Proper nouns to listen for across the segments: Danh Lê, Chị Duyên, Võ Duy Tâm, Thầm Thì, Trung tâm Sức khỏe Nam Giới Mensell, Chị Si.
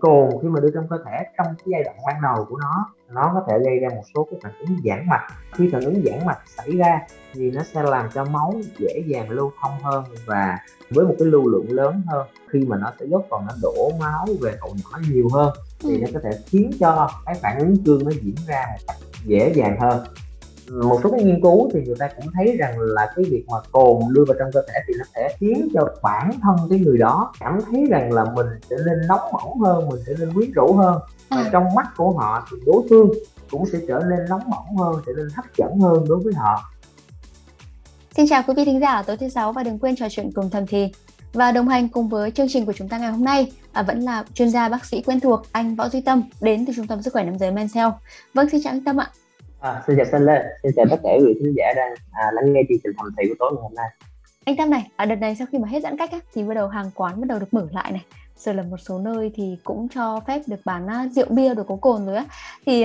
cồn khi mà đưa trong cơ thể trong cái giai đoạn ban đầu của nó có thể gây ra một số cái phản ứng giãn mạch. Khi phản ứng giãn mạch xảy ra thì nó sẽ làm cho máu dễ dàng lưu thông hơn và với một cái lưu lượng lớn hơn, khi mà nó sẽ góp phần nó đổ máu về hậu nhỏ nhiều hơn thì nó có thể khiến cho cái phản ứng cương nó diễn ra một cách dễ dàng hơn. Một số cái nghiên cứu thì người ta cũng thấy rằng là cái việc mà cồn đưa vào trong cơ thể thì nó sẽ khiến cho bản thân cái người đó cảm thấy rằng là mình sẽ nên nóng bỏng hơn, mình sẽ nên quyến rũ hơn. Và trong mắt của họ thì đối phương cũng sẽ trở nên nóng bỏng hơn, trở nên hấp dẫn hơn đối với họ. Xin chào quý vị thính giả tối thứ 6 và đừng quên trò chuyện cùng Thầm Thì. Và đồng hành cùng với chương trình của chúng ta ngày hôm nay vẫn là chuyên gia bác sĩ quen thuộc, anh Võ Duy Tâm đến từ Trung tâm Sức khỏe Nam Giới Mensell. Vâng, xin chào anh Tâm ạ. Xin chào Danh Lê, xin chào tất cả quý vị khán giả đang lắng nghe chương trình Thầm Thì của tối ngày hôm nay. Anh Tâm này, đợt này sau khi mà hết giãn cách thì bắt đầu hàng quán bắt đầu được mở lại này, rồi là một số nơi thì cũng cho phép được bán rượu bia đồ có cồn rồi á. Thì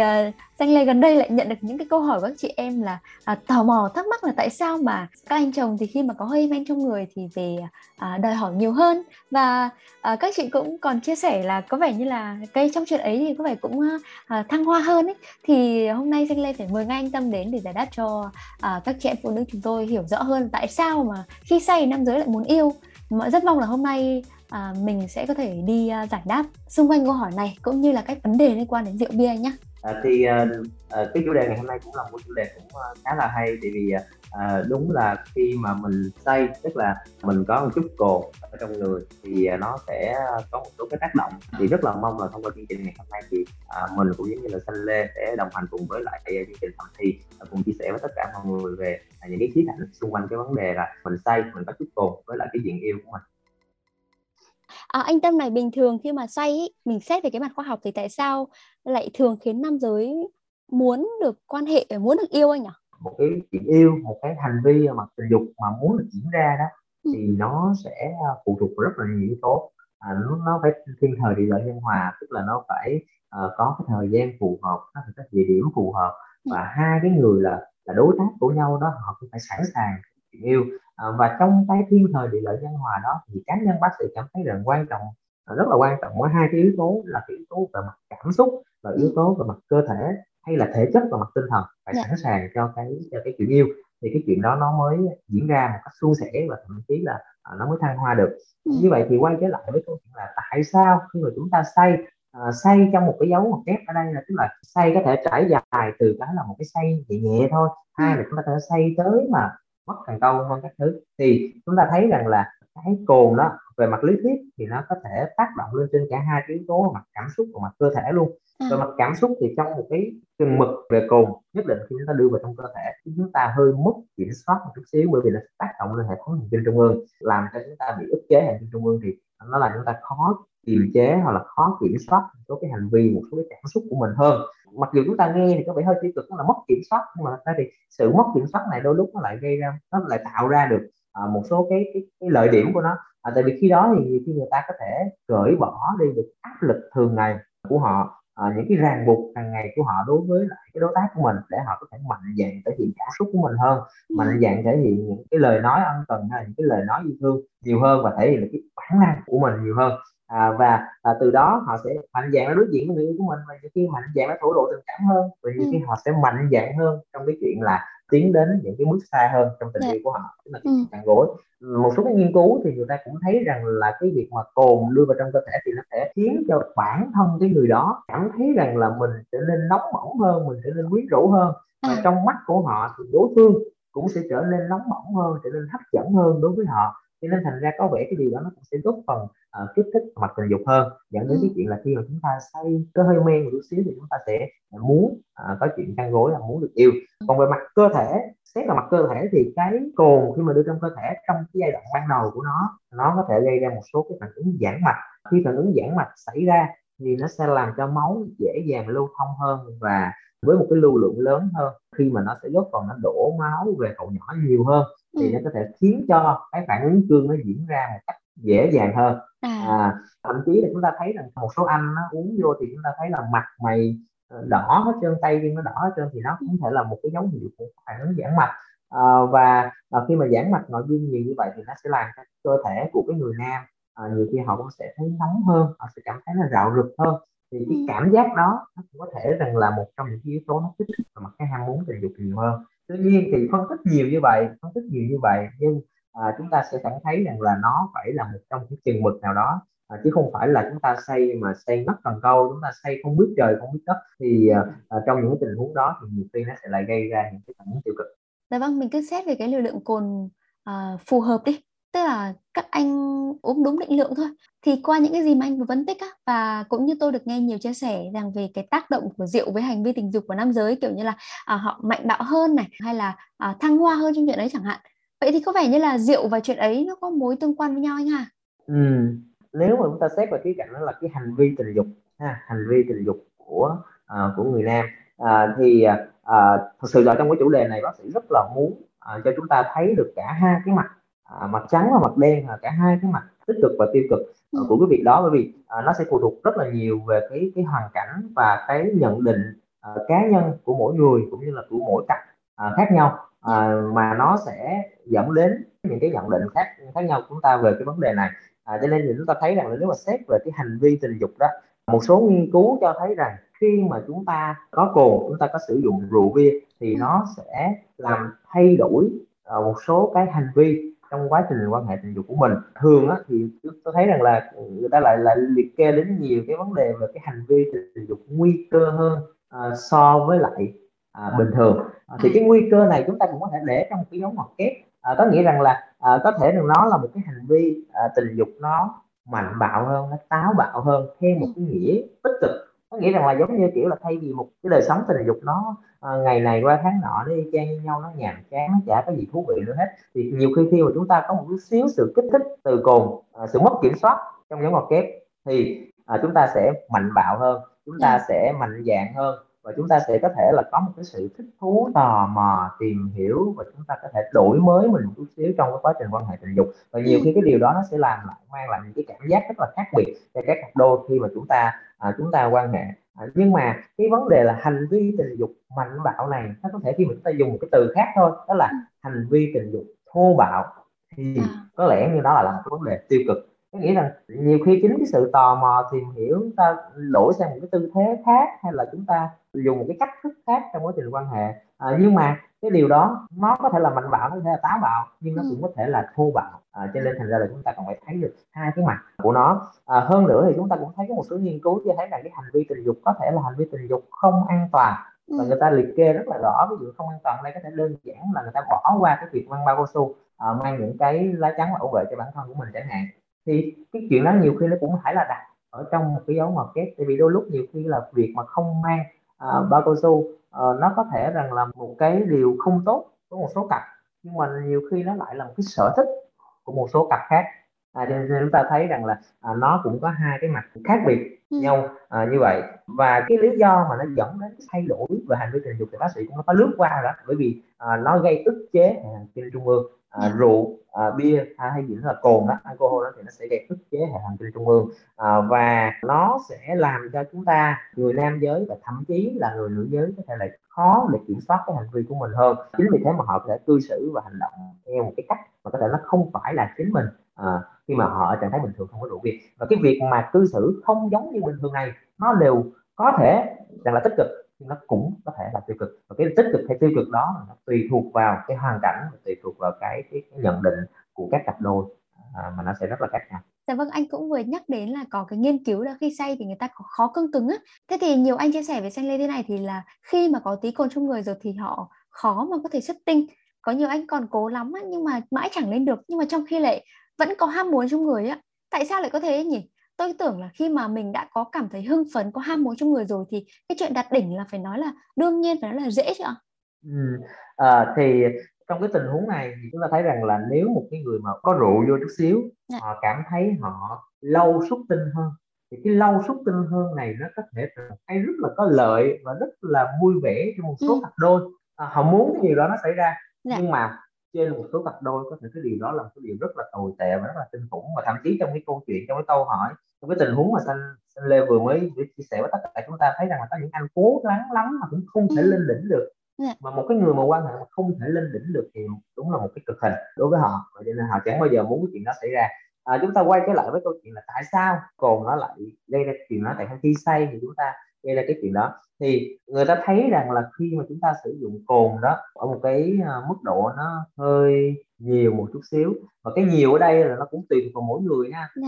Danh Lê gần đây lại nhận được những cái câu hỏi của các chị em là tò mò thắc mắc là tại sao mà các anh chồng thì khi mà có hơi men trong người thì về đòi hỏi nhiều hơn, và các chị cũng còn chia sẻ là có vẻ như là cây trong chuyện ấy thì có vẻ cũng thăng hoa hơn ấy. Thì hôm nay Danh Lê phải mời ngay anh Tâm đến để giải đáp cho các chị em phụ nữ chúng tôi hiểu rõ hơn tại sao mà khi say nam giới lại muốn yêu. Mà rất mong là hôm nay mình sẽ có thể đi giải đáp xung quanh câu hỏi này cũng như là các vấn đề liên quan đến rượu bia nhé. Cái chủ đề ngày hôm nay cũng là một chủ đề cũng khá là hay, tại vì đúng là khi mà mình say, tức là mình có một chút cồn ở trong người thì nó sẽ có một số cái tác động. Thì rất là mong là thông qua chương trình ngày hôm nay thì mình cũng giống như là Danh Lê sẽ đồng hành cùng với lại chương trình Thầm Thì, cùng chia sẻ với tất cả mọi người về những cái khía cạnh xung quanh cái vấn đề là mình say, mình có chút cồn với lại cái chuyện yêu của mình. Anh Tâm này, bình thường khi mà say ý, mình xét về cái mặt khoa học thì tại sao lại thường khiến nam giới muốn được quan hệ, muốn được yêu anh nhỉ? Một cái chuyện yêu, một cái hành vi mặt tình dục mà muốn được diễn ra đó thì nó sẽ phụ thuộc rất là nhiều yếu tố. Nó phải thiên thời địa lợi nhân hòa, tức là nó phải có cái thời gian phù hợp, nó phải có địa điểm phù hợp, và hai cái người là đối tác của nhau đó, họ cũng phải sẵn sàng chuyện yêu. Và trong cái thiên thời địa lợi nhân hòa đó thì cá nhân bác sĩ cảm thấy rằng quan trọng, rất là quan trọng mỗi hai cái yếu tố là cái yếu tố về mặt cảm xúc và yếu tố về mặt cơ thể hay là thể chất và mặt tinh thần phải sẵn sàng cho cái chuyện yêu, thì cái chuyện đó nó mới diễn ra một cách suôn sẻ và thậm chí là nó mới thăng hoa được. Như vậy thì quay trở lại với câu chuyện là tại sao khi mà chúng ta say, say trong một cái dấu ngoặc kép ở đây là tức là say có thể trải dài từ cái là một cái say nhẹ nhẹ thôi, hai là chúng ta có thể say tới mà mất thành công hơn các thứ, thì chúng ta thấy rằng là cái cồn đó về mặt lý thuyết thì nó có thể tác động lên trên cả hai yếu tố mặt cảm xúc và mặt cơ thể luôn. Về mặt cảm xúc thì trong một cái chừng mực về cồn nhất định khi chúng ta đưa vào trong cơ thể thì chúng ta hơi mất kiểm soát một chút xíu, bởi vì nó tác động lên hệ thống thần kinh trung ương, làm cho chúng ta bị ức chế hệ thống trung ương, thì nó làm chúng ta khó kiềm chế hoặc là khó kiểm soát một số cái hành vi, một số cái cảm xúc của mình hơn. Mặc dù chúng ta nghe thì có vẻ hơi tiêu cực, nó là mất kiểm soát, nhưng mà thật ra thì sự mất kiểm soát này đôi lúc nó lại gây ra, nó lại tạo ra được một số cái lợi điểm của nó. Tại vì khi đó thì khi người ta có thể cởi bỏ đi được áp lực thường ngày của họ, những cái ràng buộc hàng ngày của họ đối với lại cái đối tác của mình, để họ có thể mạnh dạn thể hiện cảm xúc của mình hơn, mạnh dạn thể hiện những cái lời nói ân cần hay những cái lời nói yêu thương nhiều hơn, và thể hiện được cái bản năng của mình nhiều hơn. Từ đó họ sẽ mạnh dạn đối diện với người yêu của mình, và nhiều khi mạnh dạn thổ lộ tình cảm hơn, và nhiều khi họ sẽ mạnh dạn hơn trong cái chuyện là tiến đến những cái bước xa hơn trong tình yêu của họ, tức là càng gối. Một số cái nghiên cứu thì người ta cũng thấy rằng là cái việc mà cồn đưa vào trong cơ thể thì nó sẽ khiến cho bản thân cái người đó cảm thấy rằng là mình trở nên nóng bỏng hơn, mình trở nên quyến rũ hơn, và trong mắt của họ thì đối phương cũng sẽ trở nên nóng bỏng hơn, trở nên hấp dẫn hơn đối với họ. Thế nên thành ra có vẻ cái điều đó nó cũng sẽ góp phần kích thích mặt tình dục hơn, dẫn đến cái chuyện là khi mà chúng ta say có hơi men một chút xíu thì chúng ta sẽ muốn có chuyện chăn gối, là muốn được yêu. Còn về mặt cơ thể, xét là mặt cơ thể thì cái cồn khi mà đưa trong cơ thể trong cái giai đoạn ban đầu của nó có thể gây ra một số cái phản ứng giãn mạch. Khi phản ứng giãn mạch xảy ra thì nó sẽ làm cho máu dễ dàng lưu thông hơn và với một cái lưu lượng lớn hơn, khi mà nó sẽ góp phần nó đổ máu về hậu nhỏ nhiều hơn thì nó có thể khiến cho cái phản ứng cương nó diễn ra một cách dễ dàng hơn. Thậm chí là chúng ta thấy rằng một số anh nó uống vô thì chúng ta thấy là mặt mày đỏ hết trơn, tay chân nó đỏ hết trơn, thì nó cũng thể là một cái dấu hiệu của phản ứng giãn mạch. Khi mà giãn mạch nội dương nhiều như vậy thì nó sẽ làm cho cơ thể của cái người nam nhiều khi họ cũng sẽ thấy nóng hơn, họ sẽ cảm thấy là rạo rực hơn. Thì cái cảm giác đó nó cũng có thể rằng là một trong những yếu tố nó kích thích mà cái ham muốn tình dục nhiều hơn. Tuy nhiên thì phân tích nhiều như vậy nhưng chúng ta sẽ cảm thấy rằng là nó phải là một trong cái chừng mực nào đó, chứ không phải là chúng ta xây mất cần câu, chúng ta xây không biết trời không biết đất. Thì trong những tình huống đó thì nhiều khi nó sẽ lại gây ra những cái phản ứng tiêu cực. Dạ vâng, mình cứ xét về cái liều lượng cồn phù hợp đi, tức là các anh uống đúng định lượng thôi. Thì qua những cái gì mà anh vừa phân tích á, và cũng như tôi được nghe nhiều chia sẻ rằng về cái tác động của rượu với hành vi tình dục của nam giới, kiểu như là họ mạnh bạo hơn này, hay là thăng hoa hơn trong chuyện ấy chẳng hạn. Vậy thì có vẻ như là rượu và chuyện ấy nó có mối tương quan với nhau anh à? Nếu mà chúng ta xét vào khía cạnh đó là cái hành vi tình dục của người nam, thì thật sự là trong cái chủ đề này bác sĩ rất là muốn cho chúng ta thấy được cả hai cái mặt, mặt trắng và mặt đen, cả hai cái mặt tích cực và tiêu cực của cái việc đó. Bởi vì nó sẽ phụ thuộc rất là nhiều về cái hoàn cảnh và cái nhận định cá nhân của mỗi người cũng như là của mỗi cặp khác nhau, mà nó sẽ dẫn đến những cái nhận định khác nhau của chúng ta về cái vấn đề này. Cho nên thì chúng ta thấy rằng là nếu mà xét về cái hành vi tình dục đó, một số nghiên cứu cho thấy rằng khi mà chúng ta có cồn, chúng ta có sử dụng rượu bia thì nó sẽ làm thay đổi một số cái hành vi trong quá trình quan hệ tình dục của mình. Thường á, thì tôi thấy rằng là người ta lại liệt kê đến nhiều cái vấn đề về cái hành vi tình dục nguy cơ hơn so với lại bình thường. Thì cái nguy cơ này chúng ta cũng có thể để trong cái dấu ngoặc kép, có nghĩa rằng là có thể rằng nó là một cái hành vi tình dục nó mạnh bạo hơn, nó táo bạo hơn theo một cái nghĩa tích cực. Có nghĩa rằng là giống như kiểu là thay vì một cái đời sống tình dục nó ngày này qua tháng nọ nó y chang như nhau, nó nhàm chán, nó chả có gì thú vị nữa hết, thì nhiều khi mà chúng ta có một chút xíu sự kích thích từ cồn, sự mất kiểm soát trong dấu ngoặc kép, thì chúng ta sẽ mạnh bạo hơn, chúng ta sẽ mạnh dạn hơn, và chúng ta sẽ có thể là có một cái sự thích thú, tò mò, tìm hiểu, và chúng ta có thể đổi mới mình một chút xíu trong cái quá trình quan hệ tình dục. Và nhiều khi cái điều đó nó sẽ mang lại những cái cảm giác rất là khác biệt cho các cặp đôi khi mà chúng ta quan hệ. Nhưng mà cái vấn đề là hành vi tình dục mạnh bạo này, nó có thể khi mà chúng ta dùng một cái từ khác thôi, đó là hành vi tình dục thô bạo, thì có lẽ như đó là một cái vấn đề tiêu cực. Tôi nghĩ rằng nhiều khi chính cái sự tò mò, tìm hiểu, chúng ta đổi sang một cái tư thế khác, hay là chúng ta dùng một cái cách thức khác trong quá trình quan hệ. Nhưng mà cái điều đó nó có thể là mạnh bạo, nó có thể là táo bạo, nhưng nó cũng có thể là thô bạo. Cho nên thành ra là chúng ta còn phải thấy được hai cái mặt của nó. Hơn nữa thì chúng ta cũng thấy có một số nghiên cứu cho thấy rằng cái hành vi tình dục có thể là hành vi tình dục không an toàn. Và người ta liệt kê rất là rõ, ví dụ không an toàn đây có thể đơn giản là người ta bỏ qua cái việc mang bao cao su, mang những cái lá chắn bảo vệ cho bản thân của mình chẳng hạn. Thì cái chuyện đó nhiều khi nó cũng phải là đặt ở trong một cái dấu ngoặc kép, tại vì đôi lúc nhiều khi là việc mà không mang bao cao su nó có thể rằng là một cái điều không tốt với một số cặp, nhưng mà nhiều khi nó lại là một cái sở thích của một số cặp khác. Nên chúng ta thấy rằng là nó cũng có hai cái mặt khác biệt nhau như vậy. Và cái lý do mà nó dẫn đến thay đổi về hành vi tình dục thì bác sĩ cũng có lướt qua đó, bởi vì nó gây ức chế hệ thần kinh trung ương. Rượu, bia hay gì đó là cồn đó, alcohol đó, thì nó sẽ gây ức chế hệ thần kinh trung ương, và nó sẽ làm cho chúng ta, người nam giới và thậm chí là người nữ giới, có thể là khó để kiểm soát cái hành vi của mình hơn. Chính vì thế mà họ có thể cư xử và hành động theo một cái cách mà có thể nó không phải là chính mình khi mà họ ở trạng thái bình thường không có rượu bia. Và cái việc mà cư xử không giống như bình thường này, nó đều có thể rằng là tích cực, nhưng nó cũng có thể là tiêu cực. Và cái tích cực hay tiêu cực đó nó tùy thuộc vào cái hoàn cảnh, tùy thuộc vào cái nhận định của các cặp đôi mà nó sẽ rất là khác nhau. Dạ vâng, anh cũng vừa nhắc đến là có cái nghiên cứu là khi say thì người ta có khó cương cứng á. Thế thì nhiều anh chia sẻ với Danh Lê thế này, thì là khi mà có tí cồn trong người rồi thì họ khó mà có thể xuất tinh. Có nhiều anh còn cố lắm á, nhưng mà mãi chẳng lên được, nhưng mà trong khi lại vẫn có ham muốn trong người á. Tại sao lại có thế nhỉ? Tôi tưởng là khi mà mình đã có cảm thấy hưng phấn, có ham muốn trong người rồi thì cái chuyện đạt đỉnh là phải nói là đương nhiên, phải nói là dễ chứ ạ? Thì trong cái tình huống này chúng ta thấy rằng là nếu một cái người mà có rượu vô chút xíu, họ cảm thấy họ lâu xuất tinh hơn, thì cái lâu xuất tinh hơn này nó có thể thấy rất là có lợi và rất là vui vẻ cho một số cặp đôi. Họ muốn cái điều đó nó xảy ra, nhưng mà trên một số cặp đôi có thể cái điều đó là một cái điều rất là tồi tệ và rất là kinh khủng. Và thậm chí trong cái câu chuyện, trong cái câu hỏi, trong cái tình huống mà Danh Lê vừa mới chia sẻ với tất cả chúng ta, thấy rằng là có những anh cố gắng lắm mà cũng không thể lên đỉnh được. Mà một cái người mà quan hệ mà không thể lên đỉnh được thì đúng là một cái cực hình đối với họ, cho nên họ chẳng bao giờ muốn cái chuyện đó xảy ra. Chúng ta quay trở lại với câu chuyện là tại sao cồn nó lại gây ra chuyện đó, tại khi say thì chúng ta gây ra cái chuyện đó. Thì người ta thấy rằng là khi mà chúng ta sử dụng cồn đó ở một cái mức độ nó hơi nhiều một chút xíu, và cái nhiều ở đây là nó cũng tùy vào mỗi người ha. Có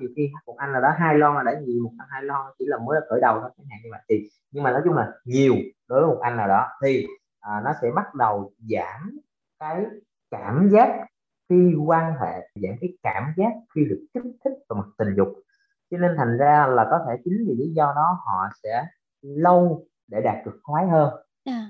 nhiều khi một anh là đã 2 lon là đã nhiều, một anh 2 lon chỉ là mới khởi đầu thôi chẳng hạn như vậy. Thì nhưng mà nói chung là nhiều đối với một anh nào đó thì nó sẽ bắt đầu giảm cái cảm giác khi quan hệ, giảm cái cảm giác khi được kích thích về mặt tình dục. Cho nên thành ra là có thể chính vì lý do đó họ sẽ lâu để đạt được khoái hơn,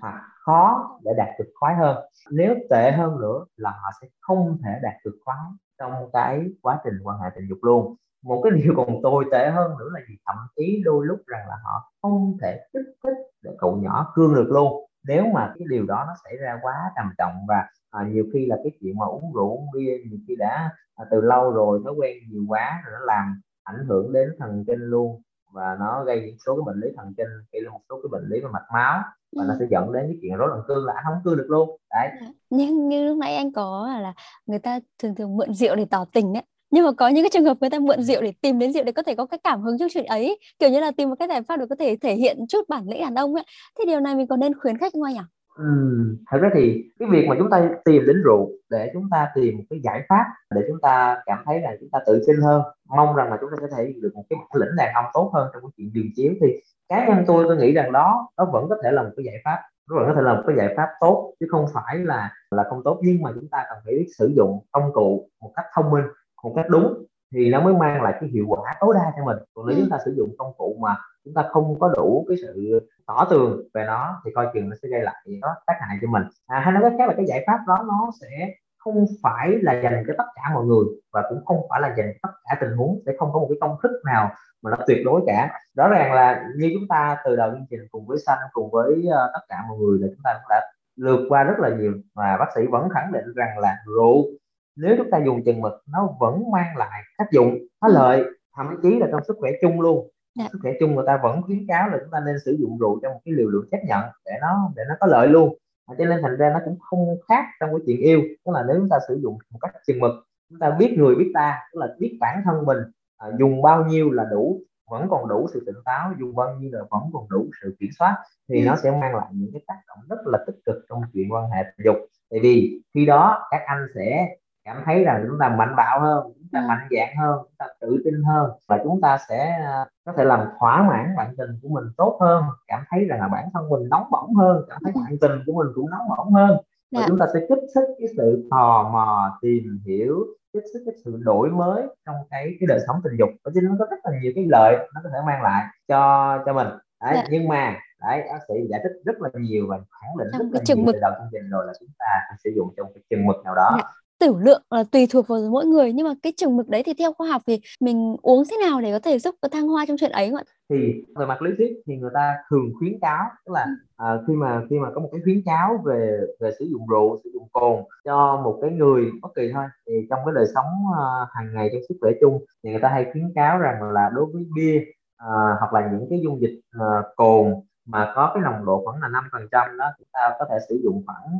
hoặc khó để đạt được khoái hơn. Nếu tệ hơn nữa là họ sẽ không thể đạt được khoái trong cái quá trình quan hệ tình dục luôn. Một cái điều còn tồi tệ hơn nữa là gì? Thậm chí đôi lúc rằng là họ không thể kích thích để cậu nhỏ cương được luôn. Nếu mà cái điều đó nó xảy ra quá trầm trọng, và nhiều khi là cái chuyện mà uống rượu uống bia nhiều khi đã từ lâu rồi, nó quen nhiều quá rồi, nó làm ảnh hưởng đến thần kinh luôn, và nó gây một số cái bệnh lý thần kinh, gây ra một số cái bệnh lý về mạch máu, và nó sẽ dẫn đến cái chuyện rối loạn cương là anh không cương được luôn. Đấy. Nhưng như lúc nãy anh có là người ta thường thường mượn rượu để tỏ tình đấy. Nhưng mà có những cái trường hợp người ta mượn rượu để tìm đến rượu để có thể có cái cảm hứng trước chuyện ấy, kiểu như là tìm một cái giải pháp để có thể thể hiện chút bản lĩnh đàn ông ấy. Thế điều này mình còn nên khuyến khích không anh nhỉ? Thật ra thì cái việc mà chúng ta tìm đến rượu để chúng ta tìm một cái giải pháp để chúng ta cảm thấy là chúng ta tự tin hơn, mong rằng là chúng ta có thể được một cái bản lĩnh đàn ông tốt hơn trong cái chuyện đường chiếu, thì cá nhân tôi nghĩ rằng đó nó vẫn có thể là một cái giải pháp, nó vẫn có thể là một cái giải pháp tốt chứ không phải là không tốt. Nhưng mà chúng ta cần phải biết sử dụng công cụ một cách thông minh, một cách đúng thì nó mới mang lại cái hiệu quả tối đa cho mình. Còn nếu chúng ta sử dụng công cụ mà chúng ta không có đủ cái sự tỏ tường về nó thì coi chừng nó sẽ gây lại nó tác hại cho mình. Hay nói cách khác là cái giải pháp đó nó sẽ không phải là dành cho tất cả mọi người, và cũng không phải là dành cho tất cả tình huống, sẽ không có một cái công thức nào mà nó tuyệt đối cả. Rõ ràng là như chúng ta từ đầu chương trình cùng với Xanh, cùng với tất cả mọi người là chúng ta cũng đã lượt qua rất là nhiều, và bác sĩ vẫn khẳng định rằng là rượu nếu chúng ta dùng chừng mực nó vẫn mang lại tác dụng có lợi, thậm chí là trong sức khỏe chung luôn. Sức khỏe chung người ta vẫn khuyến cáo là chúng ta nên sử dụng rượu trong một cái liều lượng chấp nhận để nó có lợi luôn. Cho nên thành ra nó cũng không khác trong cái chuyện yêu, tức là nếu chúng ta sử dụng một cách chừng mực, chúng ta biết người biết ta, tức là biết bản thân mình, dùng bao nhiêu là đủ, vẫn còn đủ sự tỉnh táo, dùng bao nhiêu là vẫn còn đủ sự kiểm soát, thì nó sẽ mang lại những cái tác động rất là tích cực trong chuyện quan hệ tình dục. Tại vì khi đó các anh sẽ cảm thấy rằng chúng ta mạnh bạo hơn, chúng ta mạnh dạn hơn, chúng ta tự tin hơn, và chúng ta sẽ có thể làm thỏa mãn bản tình của mình tốt hơn, cảm thấy rằng là bản thân mình nóng bỏng hơn, cảm thấy bản tình của mình cũng nóng bỏng hơn, và chúng ta sẽ kích thích cái sự tò mò, tìm hiểu, kích thích cái sự đổi mới trong cái đời sống tình dục. Bởi vì nó có rất là nhiều cái lợi nó có thể mang lại cho mình. Đấy, nhưng mà đấy, bác sĩ giải thích rất là nhiều và khẳng định trong rất là nhiều từ đầu chương trình rồi là chúng ta sử dụng trong cái chừng mực nào đó. Tiểu lượng là tùy thuộc vào mỗi người, nhưng mà cái chừng mực đấy thì theo khoa học thì mình uống thế nào để có thể giúp thăng hoa trong chuyện ấy không ạ? Thì về mặt lý thuyết thì người ta thường khuyến cáo, tức là khi mà có một cái khuyến cáo về sử dụng rượu, sử dụng cồn cho một cái người bất kỳ thôi, thì trong cái đời sống hàng ngày, trong sức khỏe chung thì người ta hay khuyến cáo rằng là đối với bia hoặc là những cái dung dịch cồn mà có cái nồng độ khoảng là 5% đó, chúng ta có thể sử dụng khoảng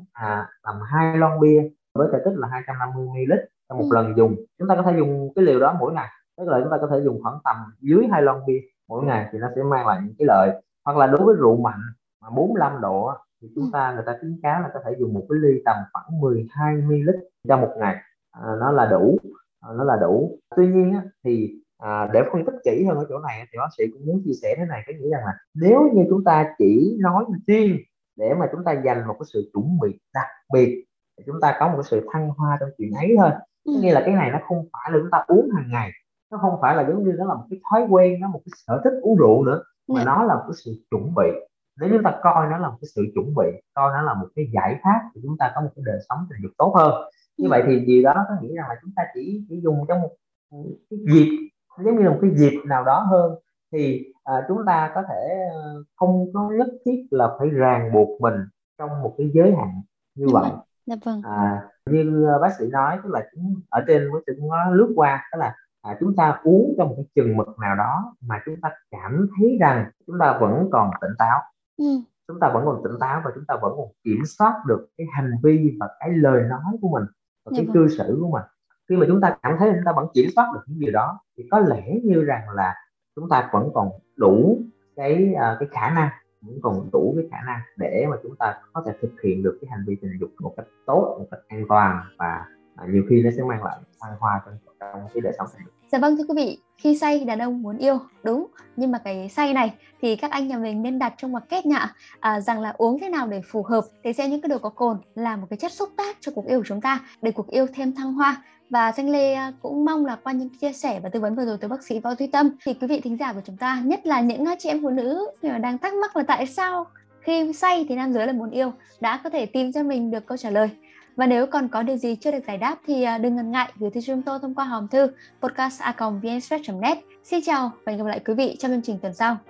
tầm 2 lon bia với thể tích là 250 ml trong một lần dùng. Chúng ta có thể dùng cái liều đó mỗi ngày, tức là chúng ta có thể dùng khoảng tầm dưới 2 lon bia mỗi ngày thì nó sẽ mang lại những cái lợi. Hoặc là đối với rượu mạnh mà 45 độ thì người ta khuyến cáo là có thể dùng một cái ly tầm khoảng 12 ml trong một ngày, nó là đủ. Tuy nhiên thì để phân tích kỹ hơn ở chỗ này thì bác sĩ cũng muốn chia sẻ thế này, cái nghĩa rằng là nếu như chúng ta chỉ nói riêng để mà chúng ta dành một cái sự chuẩn bị đặc biệt, chúng ta có một cái sự thăng hoa trong chuyện ấy thôi. Nghĩa là cái này nó không phải là chúng ta uống hàng ngày, nó không phải là giống như nó là một cái thói quen, nó một cái sở thích uống rượu nữa, mà nó là một cái sự chuẩn bị. Nếu chúng ta coi nó là một cái sự chuẩn bị, coi nó là một cái giải pháp thì chúng ta có một cái đời sống tình dục tốt hơn. Như vậy thì điều đó có nghĩa rằng là chúng ta chỉ dùng trong một cái dịp, giống như là một cái dịp nào đó hơn, thì chúng ta có thể không có nhất thiết là phải ràng buộc mình trong một cái giới hạn như vậy. Như bác sĩ nói, tức là ở trên bác sĩ nó lướt qua, tức là chúng ta uống trong một cái chừng mực nào đó mà chúng ta cảm thấy rằng chúng ta vẫn còn tỉnh táo, chúng ta vẫn còn tỉnh táo và chúng ta vẫn còn kiểm soát được cái hành vi và cái lời nói của mình và cái cư xử của mình. Khi mà chúng ta cảm thấy chúng ta vẫn kiểm soát được những điều đó thì có lẽ như rằng là chúng ta vẫn còn đủ cái khả năng, vẫn còn đủ cái khả năng để mà chúng ta có thể thực hiện được cái hành vi tình dục một cách tốt, một cách an toàn và nhiều khi nó sẽ mang lại thăng hoa trong cái đời sống này. Dạ vâng, thưa quý vị, khi say đàn ông muốn yêu, đúng. Nhưng mà cái say này thì các anh nhà mình nên đặt trong ngoặc kép nhạ, rằng là uống thế nào để phù hợp, để xem những cái đồ có cồn là một cái chất xúc tác cho cuộc yêu của chúng ta, để cuộc yêu thêm thăng hoa. Và Danh Lê cũng mong là qua những chia sẻ và tư vấn vừa rồi từ bác sĩ Võ Duy Tâm thì quý vị thính giả của chúng ta, nhất là những chị em phụ nữ đang thắc mắc là tại sao khi say thì nam giới lại muốn yêu, đã có thể tìm cho mình được câu trả lời. Và nếu còn có điều gì chưa được giải đáp thì đừng ngần ngại gửi thư chúng tôi thông qua hòm thư podcast@vnexpress.net. Xin chào và hẹn gặp lại quý vị trong chương trình tuần sau.